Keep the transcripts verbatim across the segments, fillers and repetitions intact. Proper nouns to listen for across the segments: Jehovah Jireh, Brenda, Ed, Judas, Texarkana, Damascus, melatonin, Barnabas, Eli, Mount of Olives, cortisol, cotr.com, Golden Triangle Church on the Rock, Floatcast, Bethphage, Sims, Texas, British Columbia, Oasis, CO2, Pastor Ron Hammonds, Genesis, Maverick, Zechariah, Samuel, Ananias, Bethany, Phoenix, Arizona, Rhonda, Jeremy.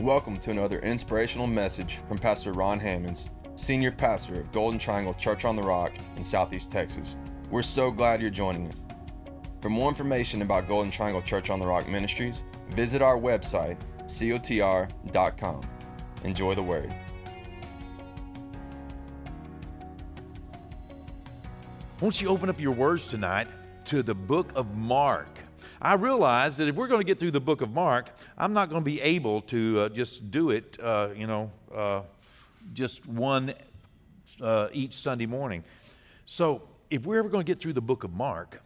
Welcome to another inspirational message from Pastor Ron Hammonds, Senior Pastor of Golden Triangle Church on the Rock in Southeast Texas. We're so glad you're joining us. For more information about Golden Triangle Church on the Rock Ministries, visit our website, c o t r dot com. Enjoy the Word. Won't you open up your words tonight to the book of Mark? I realize that if we're going to get through the book of Mark, I'm not going to be able to uh, just do it, uh, you know, uh, just one uh, each Sunday morning. So if we're ever going to get through the book of Mark,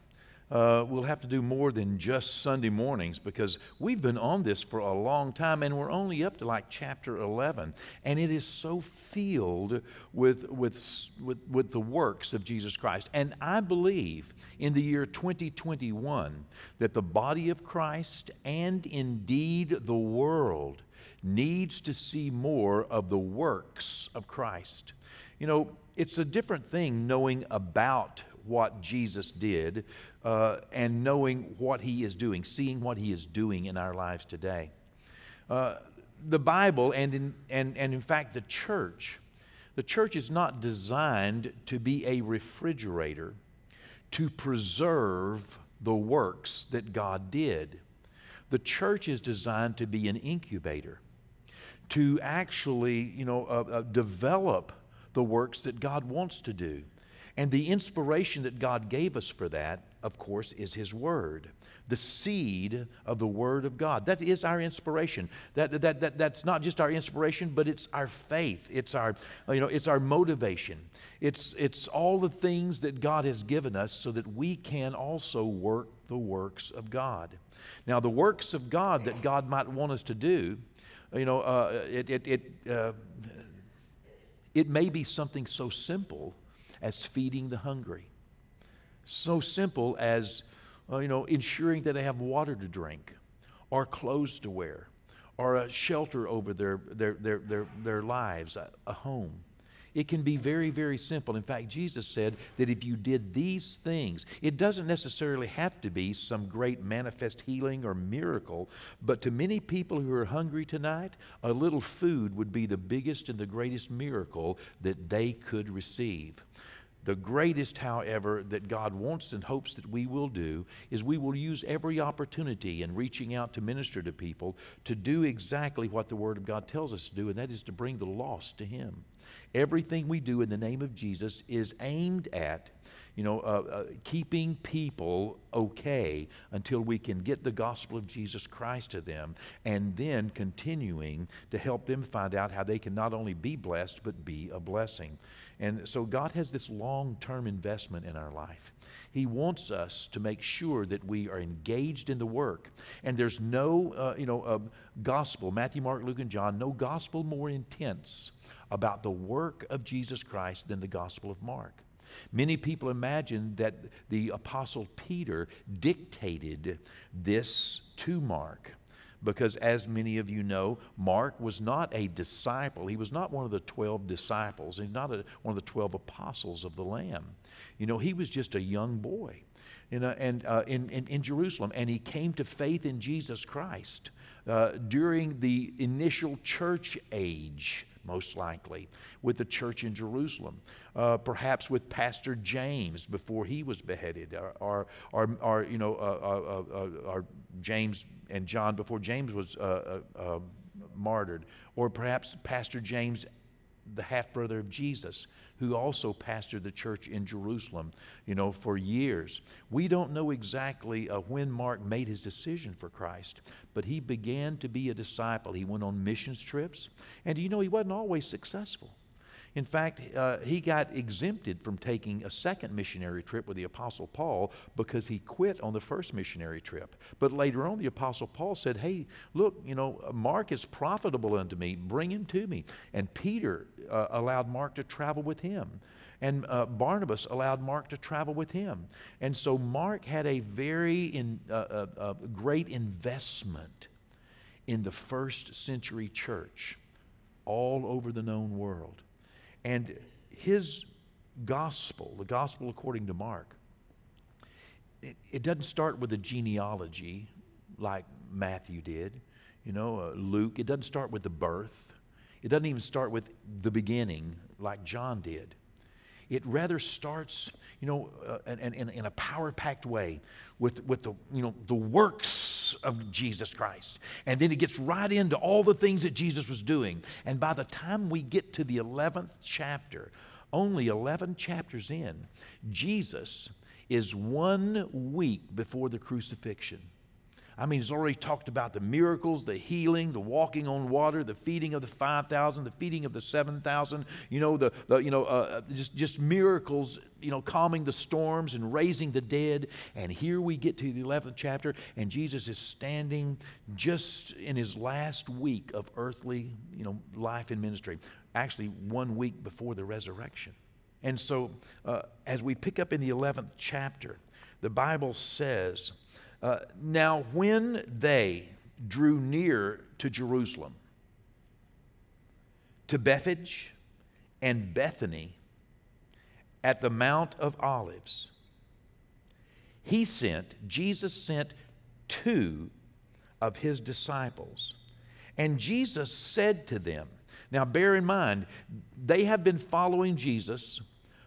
uh, we'll have to do more than just Sunday mornings, because we've been on this for a long time and we're only up to like chapter eleven. And it is so filled with, with, with, with the works of Jesus Christ. And I believe in the year twenty twenty-one that the body of Christ, and indeed the world, needs to see more of the works of Christ. You know, it's a different thing knowing about what Jesus did uh, and knowing what he is doing, seeing what he is doing in our lives today. Uh, the Bible and in, and, and in fact the church, the church is not designed to be a refrigerator to preserve the works that God did. The church is designed to be an incubator, to actually, you know, uh, uh, develop the works that God wants to do. And the inspiration that God gave us for that, of course, is His Word, the seed of the Word of God. That is our inspiration. That, that, that, that's not just our inspiration, but it's our faith. It's our, you know, it's our motivation. It's, it's all the things that God has given us so that we can also work the works of God. Now, the works of God that God might want us to do, you know, uh, it, it, it, uh, it may be something so simple as feeding the hungry, so simple as uh, you know, ensuring that they have water to drink, or clothes to wear, or a shelter over their their their their, their lives, a, a home. It can be very, very simple. In fact, Jesus said that if you did these things, it doesn't necessarily have to be some great manifest healing or miracle, but to many people who are hungry tonight, a little food would be the biggest and the greatest miracle that they could receive. The greatest, however, that God wants and hopes that we will do is we will use every opportunity in reaching out to minister to people to do exactly what the Word of God tells us to do, and that is to bring the lost to Him. Everything we do in the name of Jesus is aimed at, you know, uh, uh, keeping people okay until we can get the gospel of Jesus Christ to them, and then continuing to help them find out how they can not only be blessed, but be a blessing. And so God has this long-term investment in our life. He wants us to make sure that we are engaged in the work. And there's no, uh, you know, uh, gospel, Matthew, Mark, Luke, and John, no gospel more intense about the work of Jesus Christ than the gospel of Mark. Many people imagine that the Apostle Peter dictated this to Mark, because as many of you know, Mark was not a disciple. He was not one of the twelve disciples. He's not a, one of the twelve apostles of the Lamb. You know, he was just a young boy in, a, and, uh, in, in, in Jerusalem, and he came to faith in Jesus Christ uh, during the initial church age, most likely, with the church in Jerusalem, uh, perhaps with Pastor James before he was beheaded, or, or, or, or you know, uh, uh, uh, or James and John before James was uh, uh, uh, martyred, or perhaps Pastor James, the half-brother of Jesus, who also pastored the church in Jerusalem, you know, for years. We don't know exactly uh, when Mark made his decision for Christ, but he began to be a disciple. He went on missions trips, and you know, he wasn't always successful. In fact, uh, he got exempted from taking a second missionary trip with the Apostle Paul because he quit on the first missionary trip. But later on, the Apostle Paul said, hey, look, you know, Mark is profitable unto me. Bring him to me. And Peter uh, allowed Mark to travel with him. And uh, Barnabas allowed Mark to travel with him. And so Mark had a very in, uh, uh, uh, great investment in the first century church all over the known world. And his gospel, the gospel according to Mark, it, it doesn't start with a genealogy like Matthew did. You know, uh, Luke, it doesn't start with the birth. It doesn't even start with the beginning like John did. It rather starts, you know, uh, in, in, in a power-packed way with, with the, you know, the works of Jesus Christ. And then it gets right into all the things that Jesus was doing. And by the time we get to the eleventh chapter, only eleven chapters in, Jesus is one week before the crucifixion. I mean, he's already talked about the miracles, the healing, the walking on water, the feeding of the five thousand, the feeding of the seven thousand, you know, the, the you know, uh, just, just miracles, you know, calming the storms and raising the dead. And here we get to the eleventh chapter, and Jesus is standing just in his last week of earthly, you know, life and ministry, actually one week before the resurrection. And so uh, as we pick up in the eleventh chapter, the Bible says, Uh, now, when they drew near to Jerusalem, to Bethphage and Bethany at the Mount of Olives, he sent, Jesus sent two of his disciples. And Jesus said to them, now bear in mind, they have been following Jesus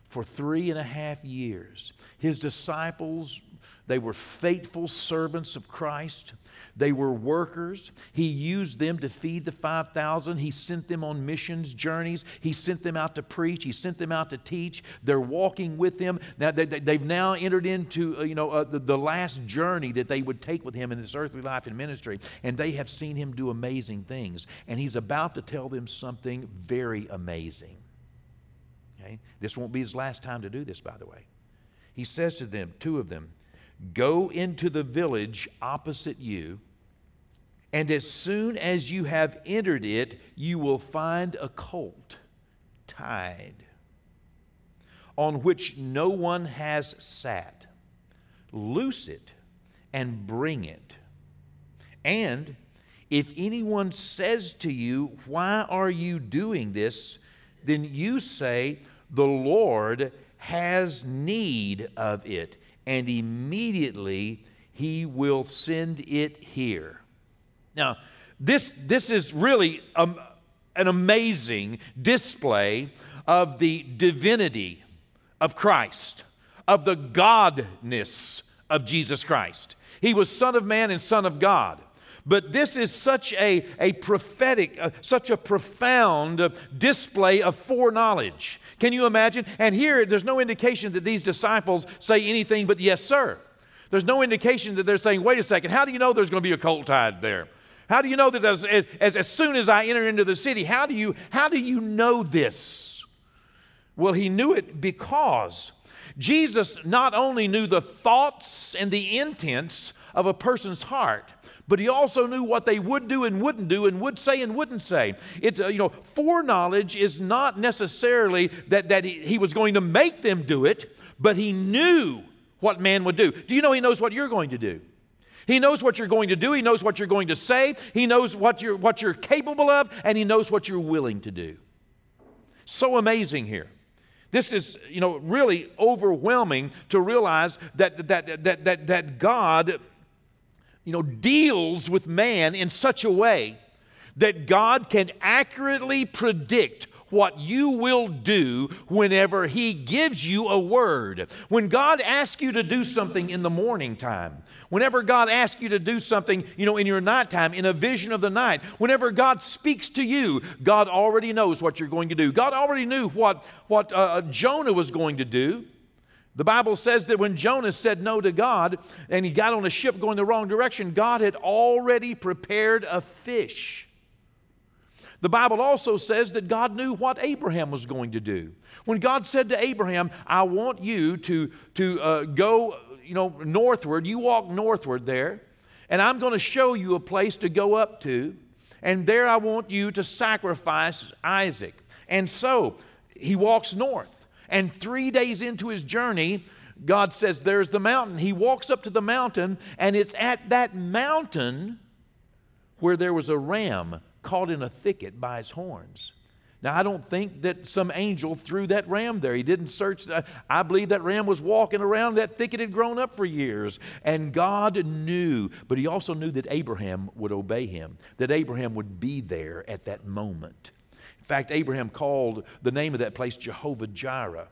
for three and a half years. His disciples, they were faithful servants of Christ. They were workers. He used them to feed the five thousand. He sent them on missions journeys. He sent them out to preach. He sent them out to teach. They're walking with him. Now they, they, they've now entered into uh, you know uh, the, the last journey that they would take with him in this earthly life and ministry. And they have seen him do amazing things. And he's about to tell them something very amazing. Okay? This won't be his last time to do this, by the way. He says to them, two of them, go into the village opposite you, and as soon as you have entered it, you will find a colt tied, on which no one has sat. Loose it and bring it. And if anyone says to you, why are you doing this? Then you say, the Lord has need of it, and immediately he will send it here. Now, this, this is really um, an amazing display of the divinity of Christ, of the godness of Jesus Christ. He was Son of Man and Son of God. But this is such a, a prophetic, uh, such a profound uh, display of foreknowledge. Can you imagine? And here, there's no indication that these disciples say anything but yes, sir. There's no indication that they're saying, wait a second, how do you know there's going to be a colt tied there? How do you know that as, as, as soon as I enter into the city, how do you, how do you know this? Well, he knew it because Jesus not only knew the thoughts and the intents of a person's heart, but he also knew what they would do and wouldn't do and would say and wouldn't say. It, uh, you know, foreknowledge is not necessarily that, that he, he was going to make them do it, but he knew what man would do. Do you know he knows what you're going to do? He knows what you're going to do. He knows what you're going to say. He knows what you're, what you're capable of, and he knows what you're willing to do. So amazing here. This is, you know, really overwhelming to realize that, that, that, that, that God, you know, deals with man in such a way that God can accurately predict what you will do whenever he gives you a word. When God asks you to do something in the morning time, whenever God asks you to do something, you know, in your nighttime, in a vision of the night, whenever God speaks to you, God already knows what you're going to do. God already knew what, what uh, Jonah was going to do. The Bible says that when Jonah said no to God and he got on a ship going the wrong direction, God had already prepared a fish. The Bible also says that God knew what Abraham was going to do. When God said to Abraham, I want you to, to uh, go you know, northward, you walk northward there, and I'm going to show you a place to go up to, and there I want you to sacrifice Isaac. And so he walks north. And three days into his journey, God says, there's the mountain. He walks up to the mountain, and it's at that mountain where there was a ram caught in a thicket by his horns. Now, I don't think that some angel threw that ram there. He didn't search. I believe that ram was walking around. That thicket had grown up for years. And God knew, but he also knew that Abraham would obey him, that Abraham would be there at that moment. In fact, Abraham called the name of that place Jehovah Jireh.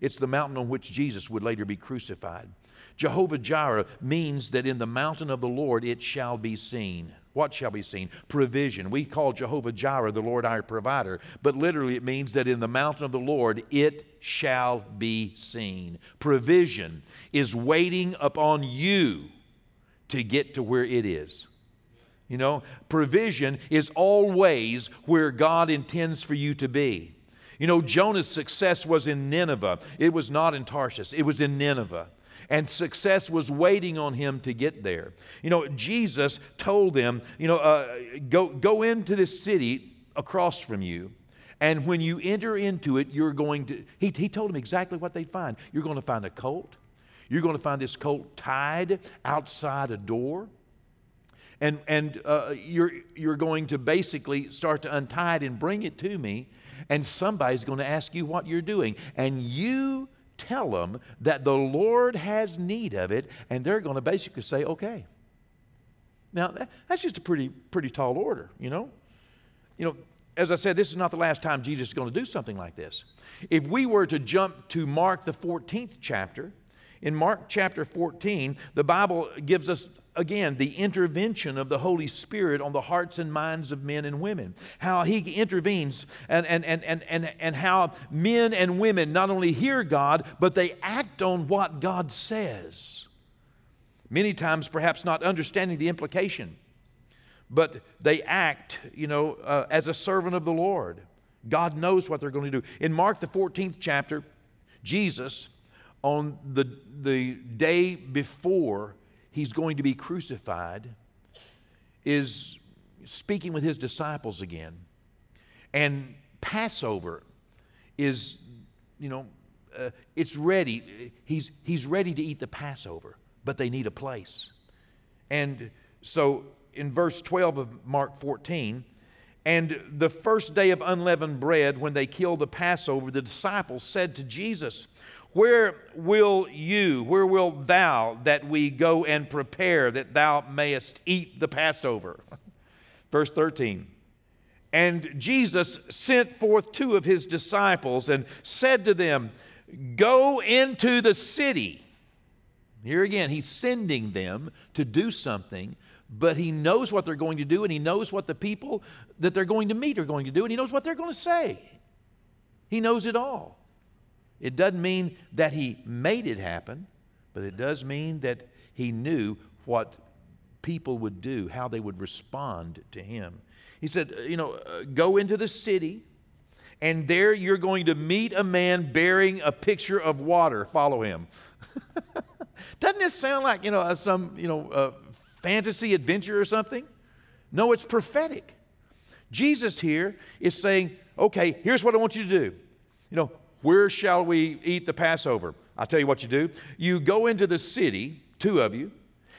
It's the mountain on which Jesus would later be crucified. Jehovah Jireh means that in the mountain of the Lord it shall be seen. What shall be seen? Provision. We call Jehovah Jireh the Lord our provider, but literally it means that in the mountain of the Lord it shall be seen. Provision is waiting upon you to get to where it is. You know, provision is always where God intends for you to be. You know, Jonah's success was in Nineveh. It was not in Tarsus. It was in Nineveh. And success was waiting on him to get there. You know, Jesus told them, you know, uh, go, go into this city across from you. And when you enter into it, you're going to, he, he told them exactly what they'd find. You're going to find a colt. You're going to find this colt tied outside a door. And, and uh, you're, you're going to basically start to untie it and bring it to me. And somebody's going to ask you what you're doing. And you tell them that the Lord has need of it, and they're going to basically say, okay. Now, that, that's just a pretty pretty tall order, you know. You know, as I said, this is not the last time Jesus is going to do something like this. If we were to jump to Mark, the fourteenth chapter, in Mark chapter fourteen, the Bible gives us, again, the intervention of the Holy Spirit on the hearts and minds of men and women. How He intervenes and, and, and, and, and, and how men and women not only hear God, but they act on what God says. Many times perhaps not understanding the implication, but they act, you know, uh, as a servant of the Lord. God knows what they're going to do. In Mark the fourteenth chapter, Jesus, on the, the day before He's going to be crucified, is speaking with his disciples again. And Passover is, you know, uh, it's ready. He's, he's ready to eat the Passover, but they need a place. And so in verse twelve of Mark fourteen, and the first day of unleavened bread, when they killed the Passover, the disciples said to Jesus, Where will you, where wilt thou that we go and prepare that thou mayest eat the Passover? Verse thirteen. And Jesus sent forth two of his disciples and said to them, Go into the city. Here again, he's sending them to do something, but he knows what they're going to do, and he knows what the people that they're going to meet are going to do, and he knows what they're going to say. He knows it all. It doesn't mean that he made it happen, but it does mean that he knew what people would do, how they would respond to him. He said, you know, go into the city, and there you're going to meet a man bearing a pitcher of water. Follow him. Doesn't this sound like, you know, some, you know, uh, fantasy adventure or something? No, it's prophetic. Jesus here is saying, okay, here's what I want you to do. You know, where shall we eat the Passover? I'll tell you what you do. You go into the city, two of you,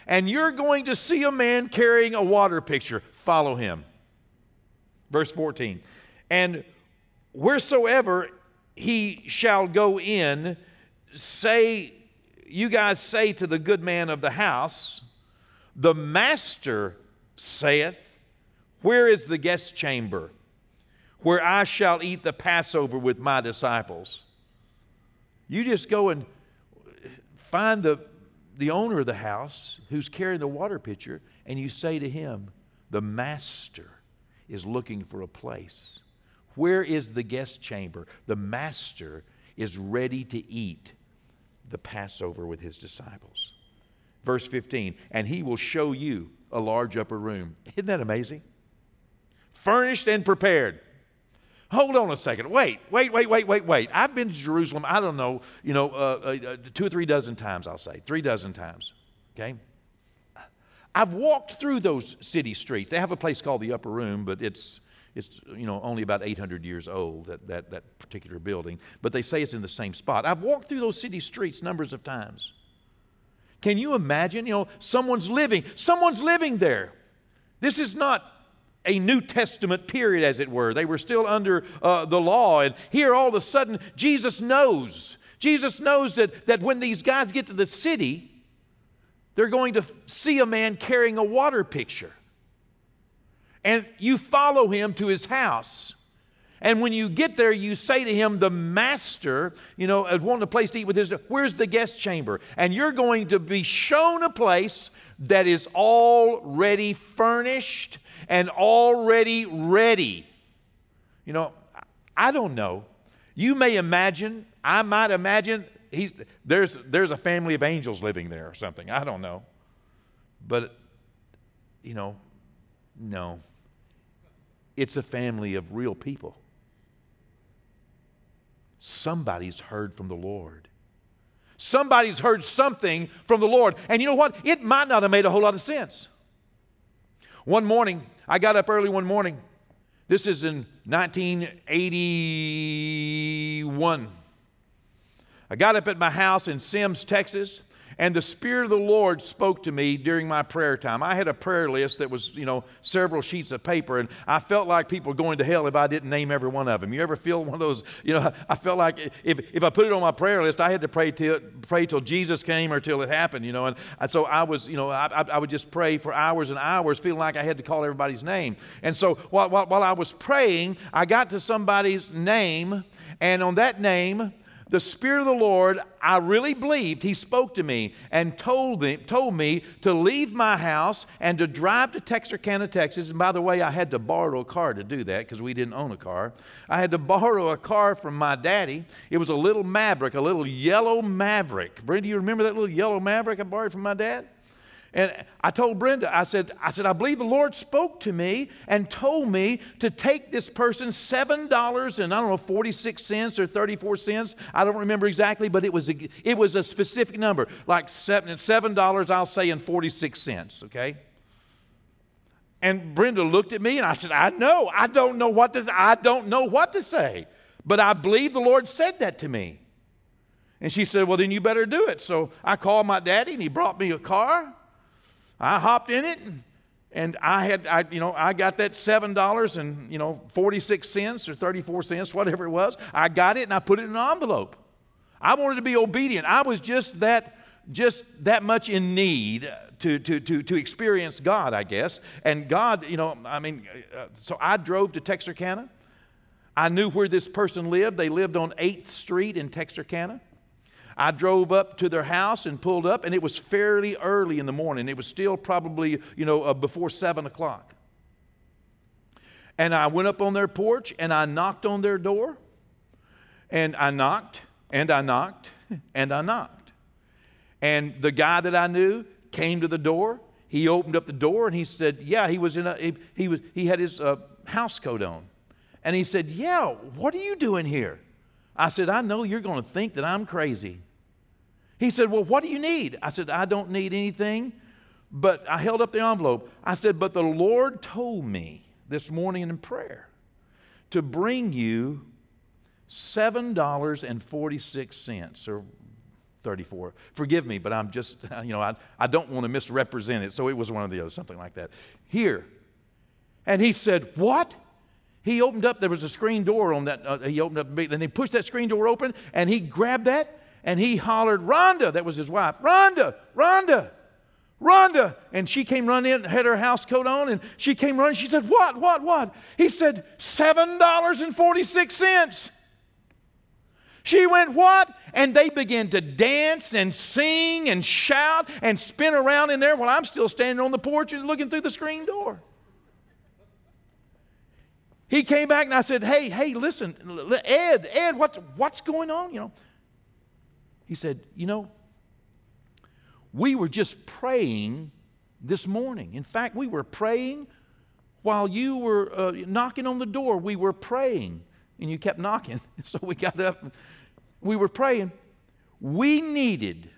and you're going to see a man carrying a water pitcher. Follow him. Verse fourteen. And wheresoever he shall go in, say, you guys say to the good man of the house, the master saith, where is the guest chamber where I shall eat the Passover with my disciples? You just go and find the, the owner of the house who's carrying the water pitcher, and you say to him, the master is looking for a place. Where is the guest chamber? The master is ready to eat the Passover with his disciples. Verse fifteen, and he will show you a large upper room. Isn't that amazing? Furnished and prepared. Hold on a second. Wait, wait, wait, wait, wait, wait. I've been to Jerusalem, I don't know, you know, uh, uh, two or three dozen times, I'll say. Three dozen times, okay? I've walked through those city streets. They have a place called the Upper Room, but it's, it's you know, only about eight hundred years old, that, that, that particular building. But they say it's in the same spot. I've walked through those city streets numbers of times. Can you imagine, you know, someone's living, someone's living there. This is not a New Testament period, as it were. They were still under uh, the law. And here all of a sudden, Jesus knows. Jesus knows that, that when these guys get to the city, they're going to see a man carrying a water pitcher. And you follow him to his house. And when you get there, you say to him, the master, you know, wanting a place to eat with his, where's the guest chamber? And you're going to be shown a place that is already furnished and already ready. You know, I don't know. You may imagine, I might imagine, he, there's, there's a family of angels living there or something. I don't know. But, you know, no. It's a family of real people. Somebody's heard from the Lord. Somebody's heard something from the Lord. And you know what? It might not have made a whole lot of sense. One morning, I got up early one morning. This is in nineteen eighty-one. I got up at my house in Sims, Texas, and the Spirit of the Lord spoke to me during my prayer time. I had a prayer list that was, you know, several sheets of paper, and I felt like people were going to hell if I didn't name every one of them. You ever feel one of those, you know, I felt like if, if I put it on my prayer list, I had to pray till, pray till Jesus came or till it happened, you know. And, and so I was, you know, I, I, I would just pray for hours and hours feeling like I had to call everybody's name. And so while, while, while I was praying, I got to somebody's name, and on that name, the Spirit of the Lord, I really believed He spoke to me and told them, told me to leave my house and to drive to Texarkana, Texas. And by the way, I had to borrow a car to do that because we didn't own a car. I had to borrow a car from my daddy. It was a little Maverick, a little yellow Maverick. Brenda, you remember that little yellow Maverick I borrowed from my dad? And I told Brenda, I said, I said, I believe the Lord spoke to me and told me to take this person seven dollars and I don't know, forty-six cents or thirty-four cents. I don't remember exactly, but it was a, it was a specific number, like seven, seven dollars, I'll say, and forty-six cents, okay? And Brenda looked at me and I said, I know, I don't know what to, I don't know what to say, but I believe the Lord said that to me. And she said, well, then you better do it. So I called my daddy and he brought me a car. I hopped in it, and I had, I, you know, I got that seven dollars and you know forty-six cents or thirty-four cents, whatever it was. I got it, and I put it in an envelope. I wanted to be obedient. I was just that, just that much in need to to to to experience God, I guess. And God, you know, I mean, uh, so I drove to Texarkana. I knew where this person lived. They lived on eighth Street in Texarkana. I drove up to their house and pulled up, and it was fairly early in the morning. It was still probably, you know, uh, before seven o'clock. And I went up on their porch, and I knocked on their door, and I knocked, and I knocked, and I knocked. And the guy that I knew came to the door. He opened up the door, and he said, yeah, he was in a, he, he was, he had his uh, house coat on. And he said, yeah, what are you doing here? I said, I know you're going to think that I'm crazy. He said, well, what do you need? I said, I don't need anything, but I held up the envelope. I said, but the Lord told me this morning in prayer to bring you seven dollars and forty-six cents or thirty-four. Forgive me, but I'm just, you know, I, I don't want to misrepresent it. So it was one of the other, something like that. Here. And he said, what? He opened up, there was a screen door on that, uh, he opened up, and they pushed that screen door open, and he grabbed that, and he hollered, Rhonda, that was his wife, Rhonda, Rhonda, Rhonda. And she came running in, had her house coat on, and she came running, she said, what, what, what? He said, seven dollars and forty-six cents. She went, what? And they began to dance and sing and shout and spin around in there while I'm still standing on the porch and looking through the screen door. He came back and I said, hey, hey, listen, Ed, Ed, what's, what's going on? You know, he said, you know, we were just praying this morning. In fact, we were praying while you were uh, knocking on the door. We were praying and you kept knocking. So we got up and we were praying. We needed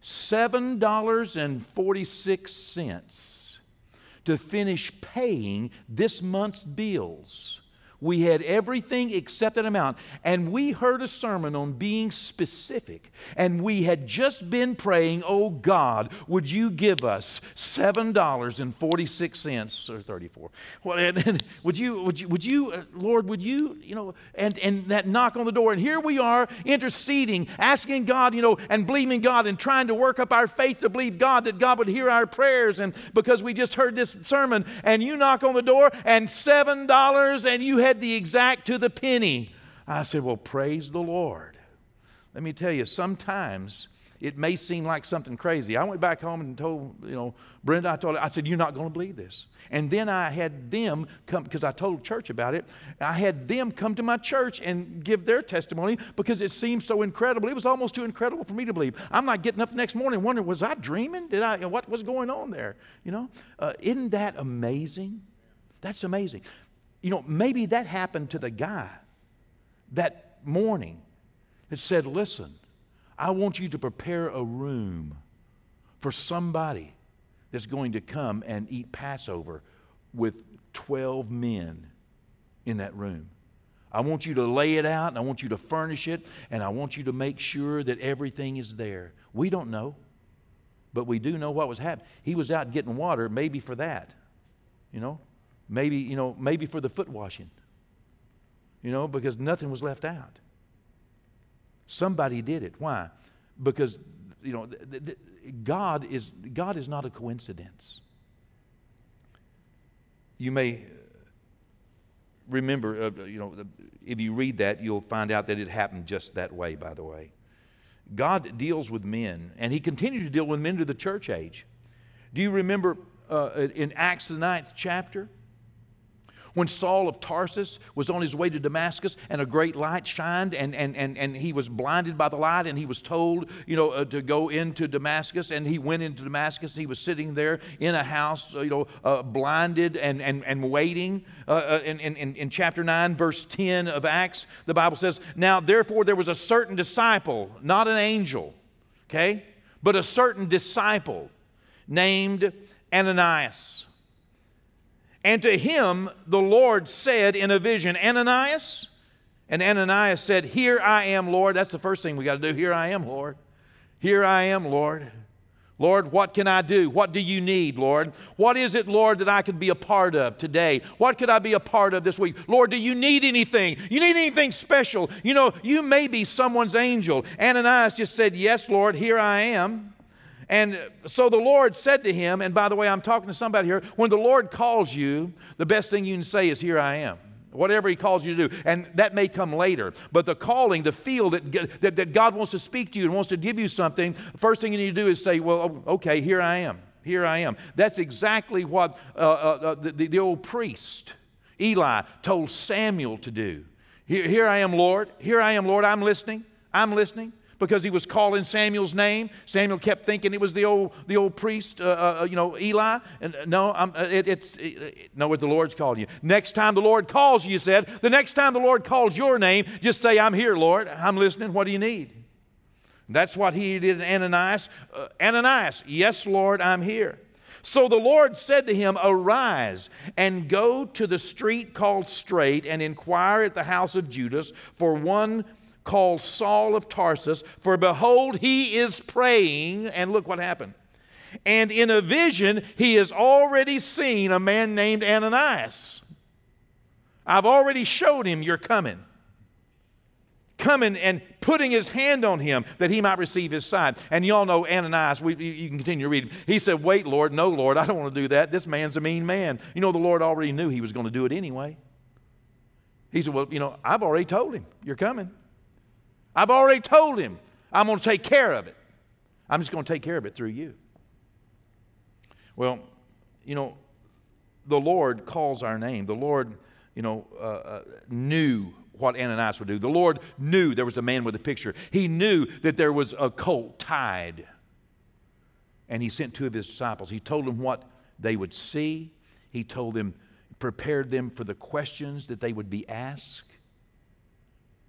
seven dollars and forty-six cents. To finish paying this month's bills. We had everything except an amount. And we heard a sermon on being specific. And we had just been praying, oh God, would you give us seven dollars and forty-six cents or thirty-four? Well, and, and would you, would you, would you, Lord, would you, you know, and, and that knock on the door. And here we are interceding, asking God, you know, and believing God and trying to work up our faith to believe God that God would hear our prayers. And because we just heard this sermon, and you knock on the door and seven dollars, and you had the exact to the penny. I said, well, praise the Lord. Let me tell you, sometimes it may seem like something crazy. I went back home and told, you know, Brenda, I told her, I said, you're not going to believe this. And then I had them come, because I told church about it, I had them come to my church and give their testimony because it seemed so incredible. It was almost too incredible for me to believe. I'm like getting up the next morning wondering, was I dreaming? Did I, what was going on there? You know, uh, isn't that amazing? That's amazing. You know, maybe that happened to the guy that morning that said, listen, I want you to prepare a room for somebody that's going to come and eat Passover with twelve men in that room. I want you to lay it out, and I want you to furnish it, and I want you to make sure that everything is there. We don't know, but we do know what was happening. He was out getting water, maybe for that, you know. Maybe, you know, maybe for the foot washing, you know, because nothing was left out. Somebody did it. Why? Because, you know, th- th- God is God is not a coincidence. You may remember, uh, you know, if you read that, you'll find out that it happened just that way, by the way. God deals with men, and he continued to deal with men to the church age. Do you remember uh, in Acts, the ninth chapter? When Saul of Tarsus was on his way to Damascus and a great light shined and, and, and, and he was blinded by the light and he was told, you know, uh, to go into Damascus, and he went into Damascus. He was sitting there in a house, you know, uh, blinded and, and, and waiting. Uh, in, in, in chapter nine, verse ten of Acts, the Bible says, now therefore there was a certain disciple, not an angel, okay, but a certain disciple named Ananias. And to him the Lord said in a vision, Ananias? And Ananias said, here I am, Lord. That's the first thing we got to do. Here I am, Lord. Here I am, Lord. Lord, what can I do? What do you need, Lord? What is it, Lord, that I could be a part of today? What could I be a part of this week? Lord, do you need anything? You need anything special? You know, you may be someone's angel. Ananias just said, yes, Lord, here I am. And so the Lord said to him, and by the way, I'm talking to somebody here, when the Lord calls you, the best thing you can say is, here I am. Whatever he calls you to do. And that may come later. But the calling, the feel that, that, that God wants to speak to you and wants to give you something, the first thing you need to do is say, well, okay, here I am. Here I am. That's exactly what uh, uh, the, the old priest, Eli, told Samuel to do. Here, here I am, Lord. Here I am, Lord. I'm listening. I'm listening. Because he was calling Samuel's name, Samuel kept thinking it was the old, the old priest, uh, uh, you know, Eli. And no, I'm, it, it's it, no, what the Lord's called you. Next time the Lord calls you, you said. The next time the Lord calls your name, just say, "I'm here, Lord. I'm listening. What do you need?" And that's what he did to Ananias. Uh, Ananias, yes, Lord, I'm here. So the Lord said to him, arise and go to the street called Straight and inquire at the house of Judas for one called Saul of Tarsus, for behold, he is praying. And look what happened. And in a vision, he has already seen a man named Ananias. I've already showed him you're coming. Coming and putting his hand on him that he might receive his sight. And y'all know Ananias, we, you can continue reading. He said, wait, Lord, no, Lord, I don't want to do that. This man's a mean man. You know, the Lord already knew he was going to do it anyway. He said, well, you know, I've already told him you're coming. I've already told him I'm going to take care of it. I'm just going to take care of it through you. Well, you know, the Lord calls our name. The Lord, you know, uh, uh, knew what Ananias would do. The Lord knew there was a man with a picture. He knew that there was a colt tied. And he sent two of his disciples. He told them what they would see. He told them, prepared them for the questions that they would be asked.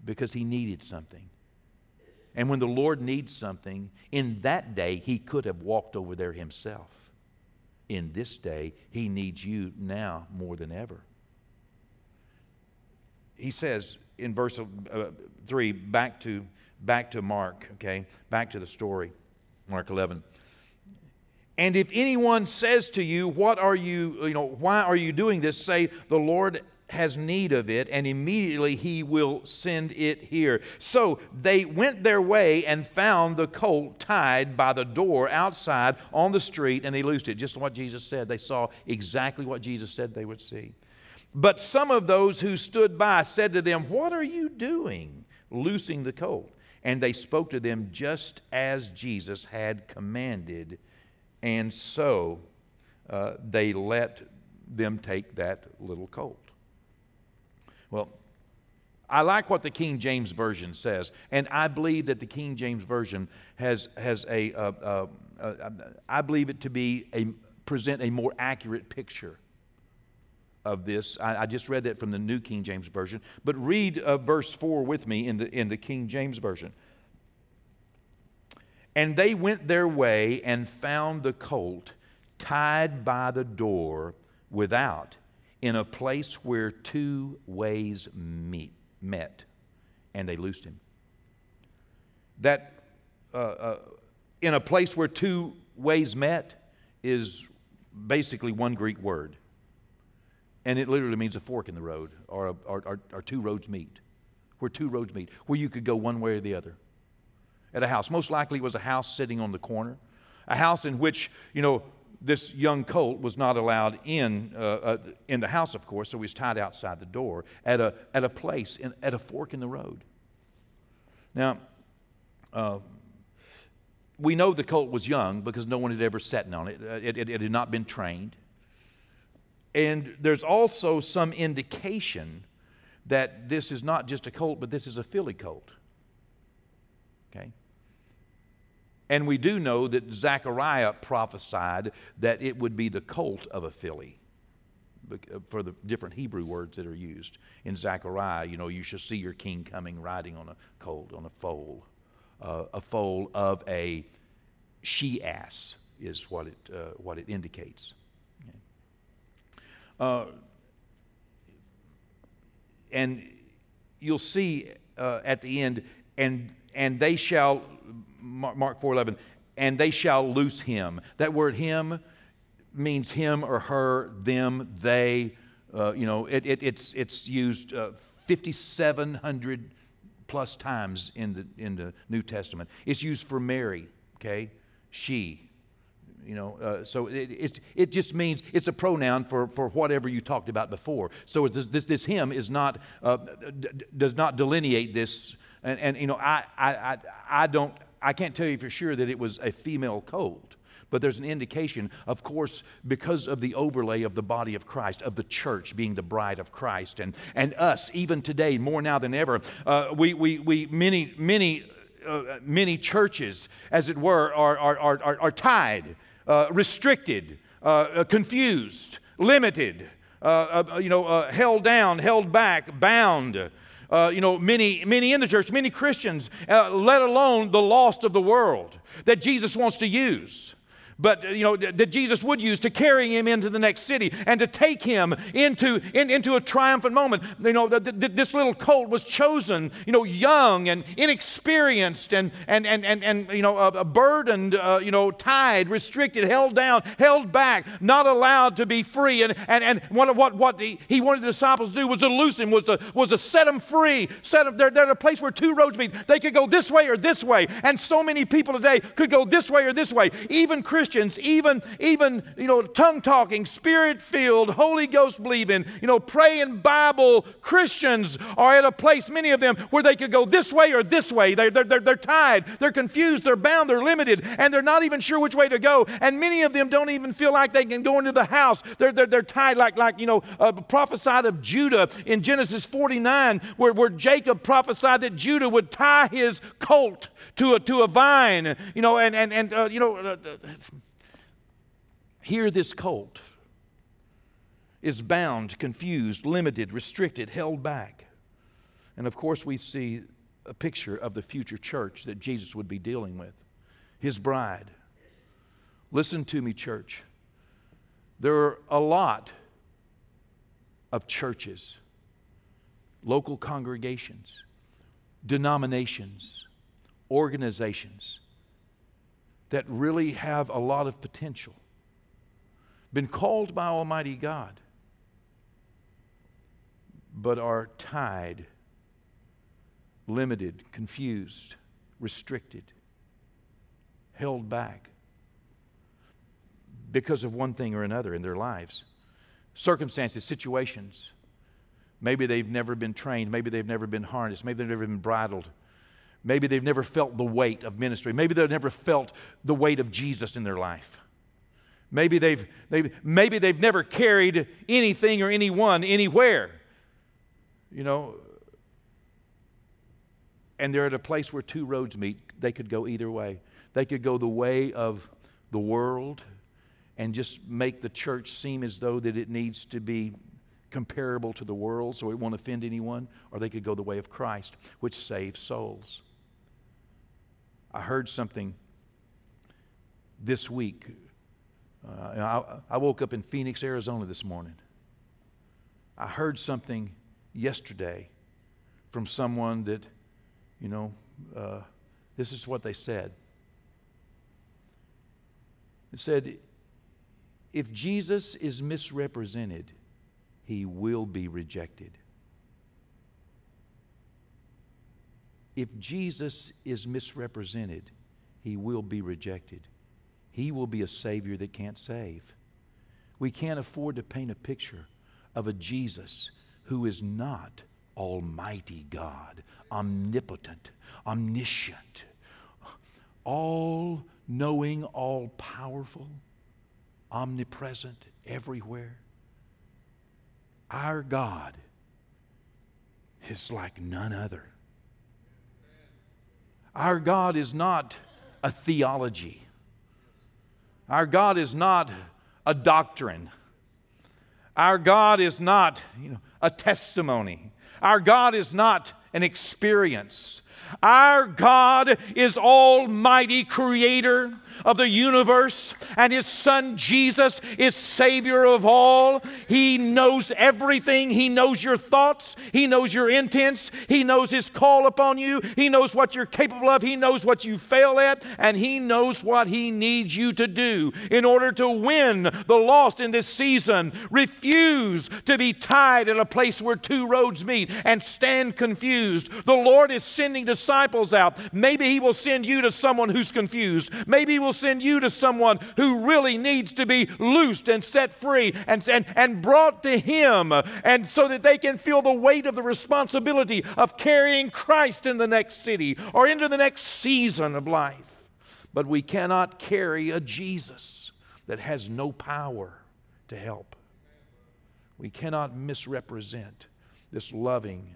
Because he needed something. And when the Lord needs something, in that day, he could have walked over there himself. In this day, he needs you now more than ever. he says in verse uh, three, back to back to Mark, okay, back to the story, Mark eleven. And if anyone says to you, what are you, you know, why are you doing this? Say, the Lord has need of it, and immediately he will send it here. So they went their way and found the colt tied by the door outside on the street, and they loosed it. Just what Jesus said. They saw exactly what Jesus said they would see. But some of those who stood by said to them, what are you doing, loosing the colt? And they spoke to them just as Jesus had commanded. And so uh, they let them take that little colt. Well, I like what the King James Version says, and I believe that the King James Version has has a uh, uh, uh, I believe it to be a present a more accurate picture of this. I, I just read that from the New King James Version, but read uh, verse four with me in the in the King James Version. And they went their way and found the colt tied by the door without, in a place where two ways meet, met, and they loosed him. That uh, uh, in a place where two ways met is basically one Greek word, and it literally means a fork in the road, or, a, or, or, or two roads meet, where two roads meet, where you could go one way or the other. At a house, most likely it was a house sitting on the corner, a house in which, you know, this young colt was not allowed in uh, uh, in the house, of course, so he was tied outside the door at a at a place in, at a fork in the road. Now, uh, we know the colt was young because no one had ever sat on it. It, it. it had not been trained, and there's also some indication that this is not just a colt, but this is a filly colt. Okay. And we do know that Zechariah prophesied that it would be the colt of a filly, for the different Hebrew words that are used. In Zechariah, you know, you shall see your king coming riding on a colt, on a foal. Uh, a foal of a she-ass is what it, uh, what it indicates. Okay. Uh, and you'll see uh, at the end, and and they shall... Mark four eleven, and they shall loose him. That word him means him or her, them, they. Uh, you know, it, it, it's it's used uh, fifty-seven hundred plus times in the in the New Testament. It's used for Mary. Okay, she. You know, uh, so it, it it just means it's a pronoun for, for whatever you talked about before. So this this, this him is not uh, d- does not delineate this. And, and you know, I, I I I don't. I can't tell you for sure that it was a female colt, but there's an indication, of course, because of the overlay of the body of Christ, of the church being the bride of Christ, and, and us, even today, more now than ever, uh, we, we, we many, many, uh, many churches, as it were, are, are, are, are tied, uh, restricted, uh, confused, limited, uh, uh, you know, uh, held down, held back, bound. Uh, you know, many, many in the church, many Christians, uh, let alone the lost of the world that Jesus wants to use, but, you know, that Jesus would use to carry him into the next city and to take him into in, into a triumphant moment. You know, the, the, this little colt was chosen, you know, young and inexperienced and, and, and, and, and you know, uh, burdened, uh, you know, tied, restricted, held down, held back, not allowed to be free. And and, and what, what, what he, he wanted the disciples to do was to loose him, was to, was to set him free. Set him, they're, they're at a place where two roads meet. They could go this way or this way. And so many people today could go this way or this way. Even Christians. Even, even you know, tongue-talking, spirit-filled, Holy Ghost-believing, you know, praying Bible Christians are at a place, many of them, where they could go this way or this way. They're, they're, they're tied, they're confused, they're bound, they're limited, and they're not even sure which way to go. And many of them don't even feel like they can go into the house. They're, they're, they're tied like, like you know, uh, prophesied of Judah in Genesis forty-nine, where, where Jacob prophesied that Judah would tie his colt to a, to a vine, you know, and, and, and uh, you know... Uh, Here this colt is bound, confused, limited, restricted, held back. And of course we see a picture of the future church that Jesus would be dealing with, his bride. Listen to me, church. There are a lot of churches local congregations, denominations, organizations that really have a lot of potential, been called by Almighty God, but are tied, limited, confused, restricted, held back because of one thing or another in their lives. Circumstances, situations. Maybe they've never been trained. Maybe they've never been harnessed. Maybe they've never been bridled. Maybe they've never felt the weight of ministry. Maybe they've never felt the weight of Jesus in their life. Maybe they've, they've, maybe they've never carried anything or anyone anywhere, you know. And they're at a place where two roads meet. They could go either way. They could go the way of the world and just make the church seem as though that it needs to be comparable to the world so it won't offend anyone, or they could go the way of Christ, which saves souls. I heard something this week. Uh, I, I woke up in Phoenix, Arizona this morning. I heard something yesterday from someone that, you know, uh, this is what they said. It said, if Jesus is misrepresented, he will be rejected. If Jesus is misrepresented, he will be rejected. He will be a Savior that can't save. We can't afford to paint a picture of a Jesus who is not Almighty God, omnipotent, omniscient, all-knowing, all-powerful, omnipresent, everywhere. Our God is like none other. Our God is not a theology. Our God is not a doctrine. Our God is not, you know, a testimony. Our God is not an experience. Our God is Almighty Creator of the universe, and His Son Jesus is Savior of all. He knows everything. He knows your thoughts. He knows your intents. He knows His call upon you. He knows what you're capable of. He knows what you fail at, and He knows what He needs you to do in order to win the lost in this season. Refuse to be tied in a place where two roads meet and stand confused. The Lord is sending disciples out. Maybe He will send you to someone who's confused. Maybe He will send you to someone who really needs to be loosed and set free and, and, and brought to Him, and so that they can feel the weight of the responsibility of carrying Christ in the next city or into the next season of life. But we cannot carry a Jesus that has no power to help. We cannot misrepresent this loving,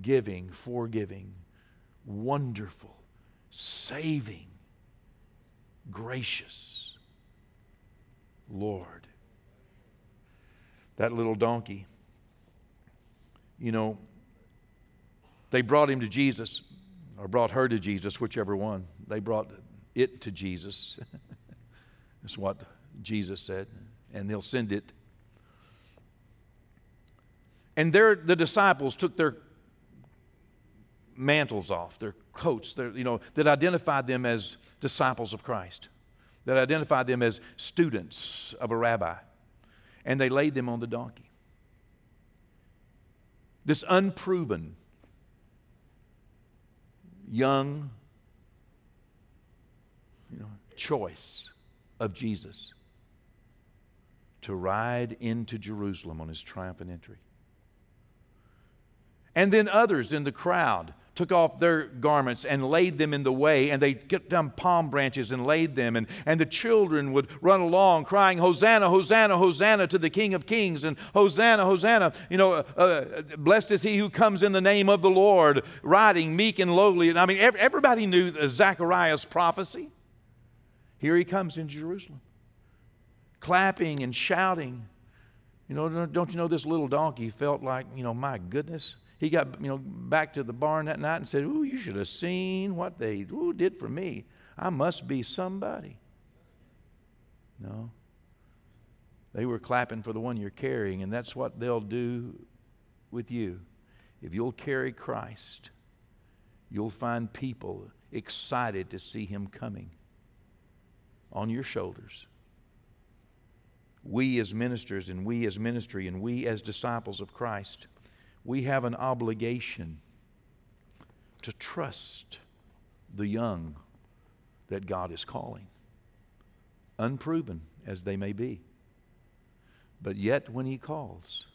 giving, forgiving, wonderful, saving, gracious Lord. That little donkey, you know, they brought him to Jesus, or brought her to Jesus, whichever one. They brought it to Jesus. That's what Jesus said, and they'll send it. And there, the disciples took their mantles off, their coats, their, you know, that identified them as disciples of Christ, that identified them as students of a rabbi, and they laid them on the donkey. This unproven, young, you know, choice of Jesus to ride into Jerusalem on His triumphant entry. And then others in the crowd took off their garments and laid them in the way, and they cut down palm branches and laid them, and, and the children would run along crying, Hosanna, Hosanna, Hosanna to the King of Kings, and Hosanna, Hosanna, you know, uh, uh, blessed is He who comes in the name of the Lord, riding meek and lowly. I mean, every, everybody knew Zechariah's prophecy. Here He comes in Jerusalem, clapping and shouting. You know, don't you know this little donkey felt like, you know, my goodness. He got, you know, back to the barn that night and said, ooh, you should have seen what they ooh, did for me. I must be somebody. No. They were clapping for the one you're carrying, and that's what they'll do with you. If you'll carry Christ, you'll find people excited to see him coming on your shoulders. We as ministers and we as ministry and we as disciples of Christ, we have an obligation to trust the young that God is calling, unproven as they may be. But yet when he calls,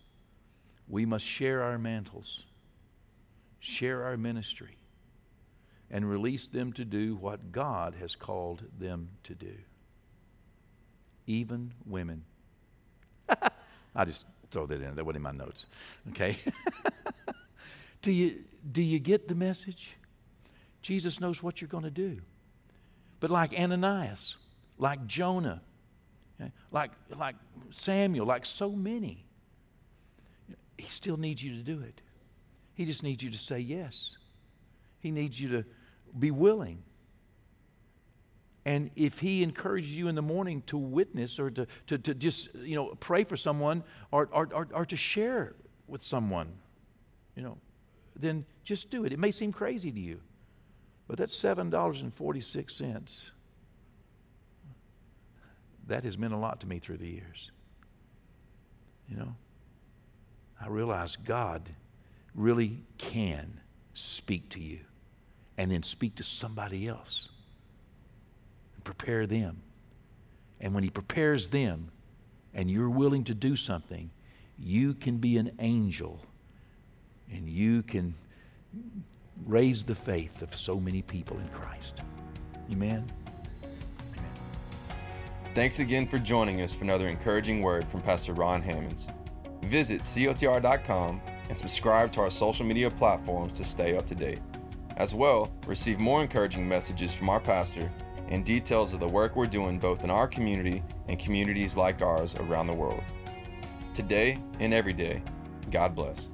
we must share our mantles, share our ministry, and release them to do what God has called them to do. Even women. I just throw that in. That wasn't in my notes. Okay. Do you, do you get the message? Jesus knows what you're going to do. But like Ananias, like Jonah, like, like Samuel, like so many, he still needs you to do it. He just needs you to say yes. He needs you to be willing. And if he encourages you in the morning to witness or to, to, to just, you know, pray for someone or, or, or, or to share with someone, you know, then just do it. It may seem crazy to you, but that's seven dollars and forty-six cents. That has meant a lot to me through the years. You know, I realize God really can speak to you and then speak to somebody else. Prepare them. And when he prepares them and you're willing to do something, you can be an angel and you can raise the faith of so many people in Christ. Amen. Amen. Thanks again for joining us for another encouraging word from Pastor Ron Hammonds. Visit C O T R dot com and subscribe to our social media platforms to stay up to date. As well, receive more encouraging messages from our pastor and details of the work we're doing both in our community and communities like ours around the world. Today and every day, God bless.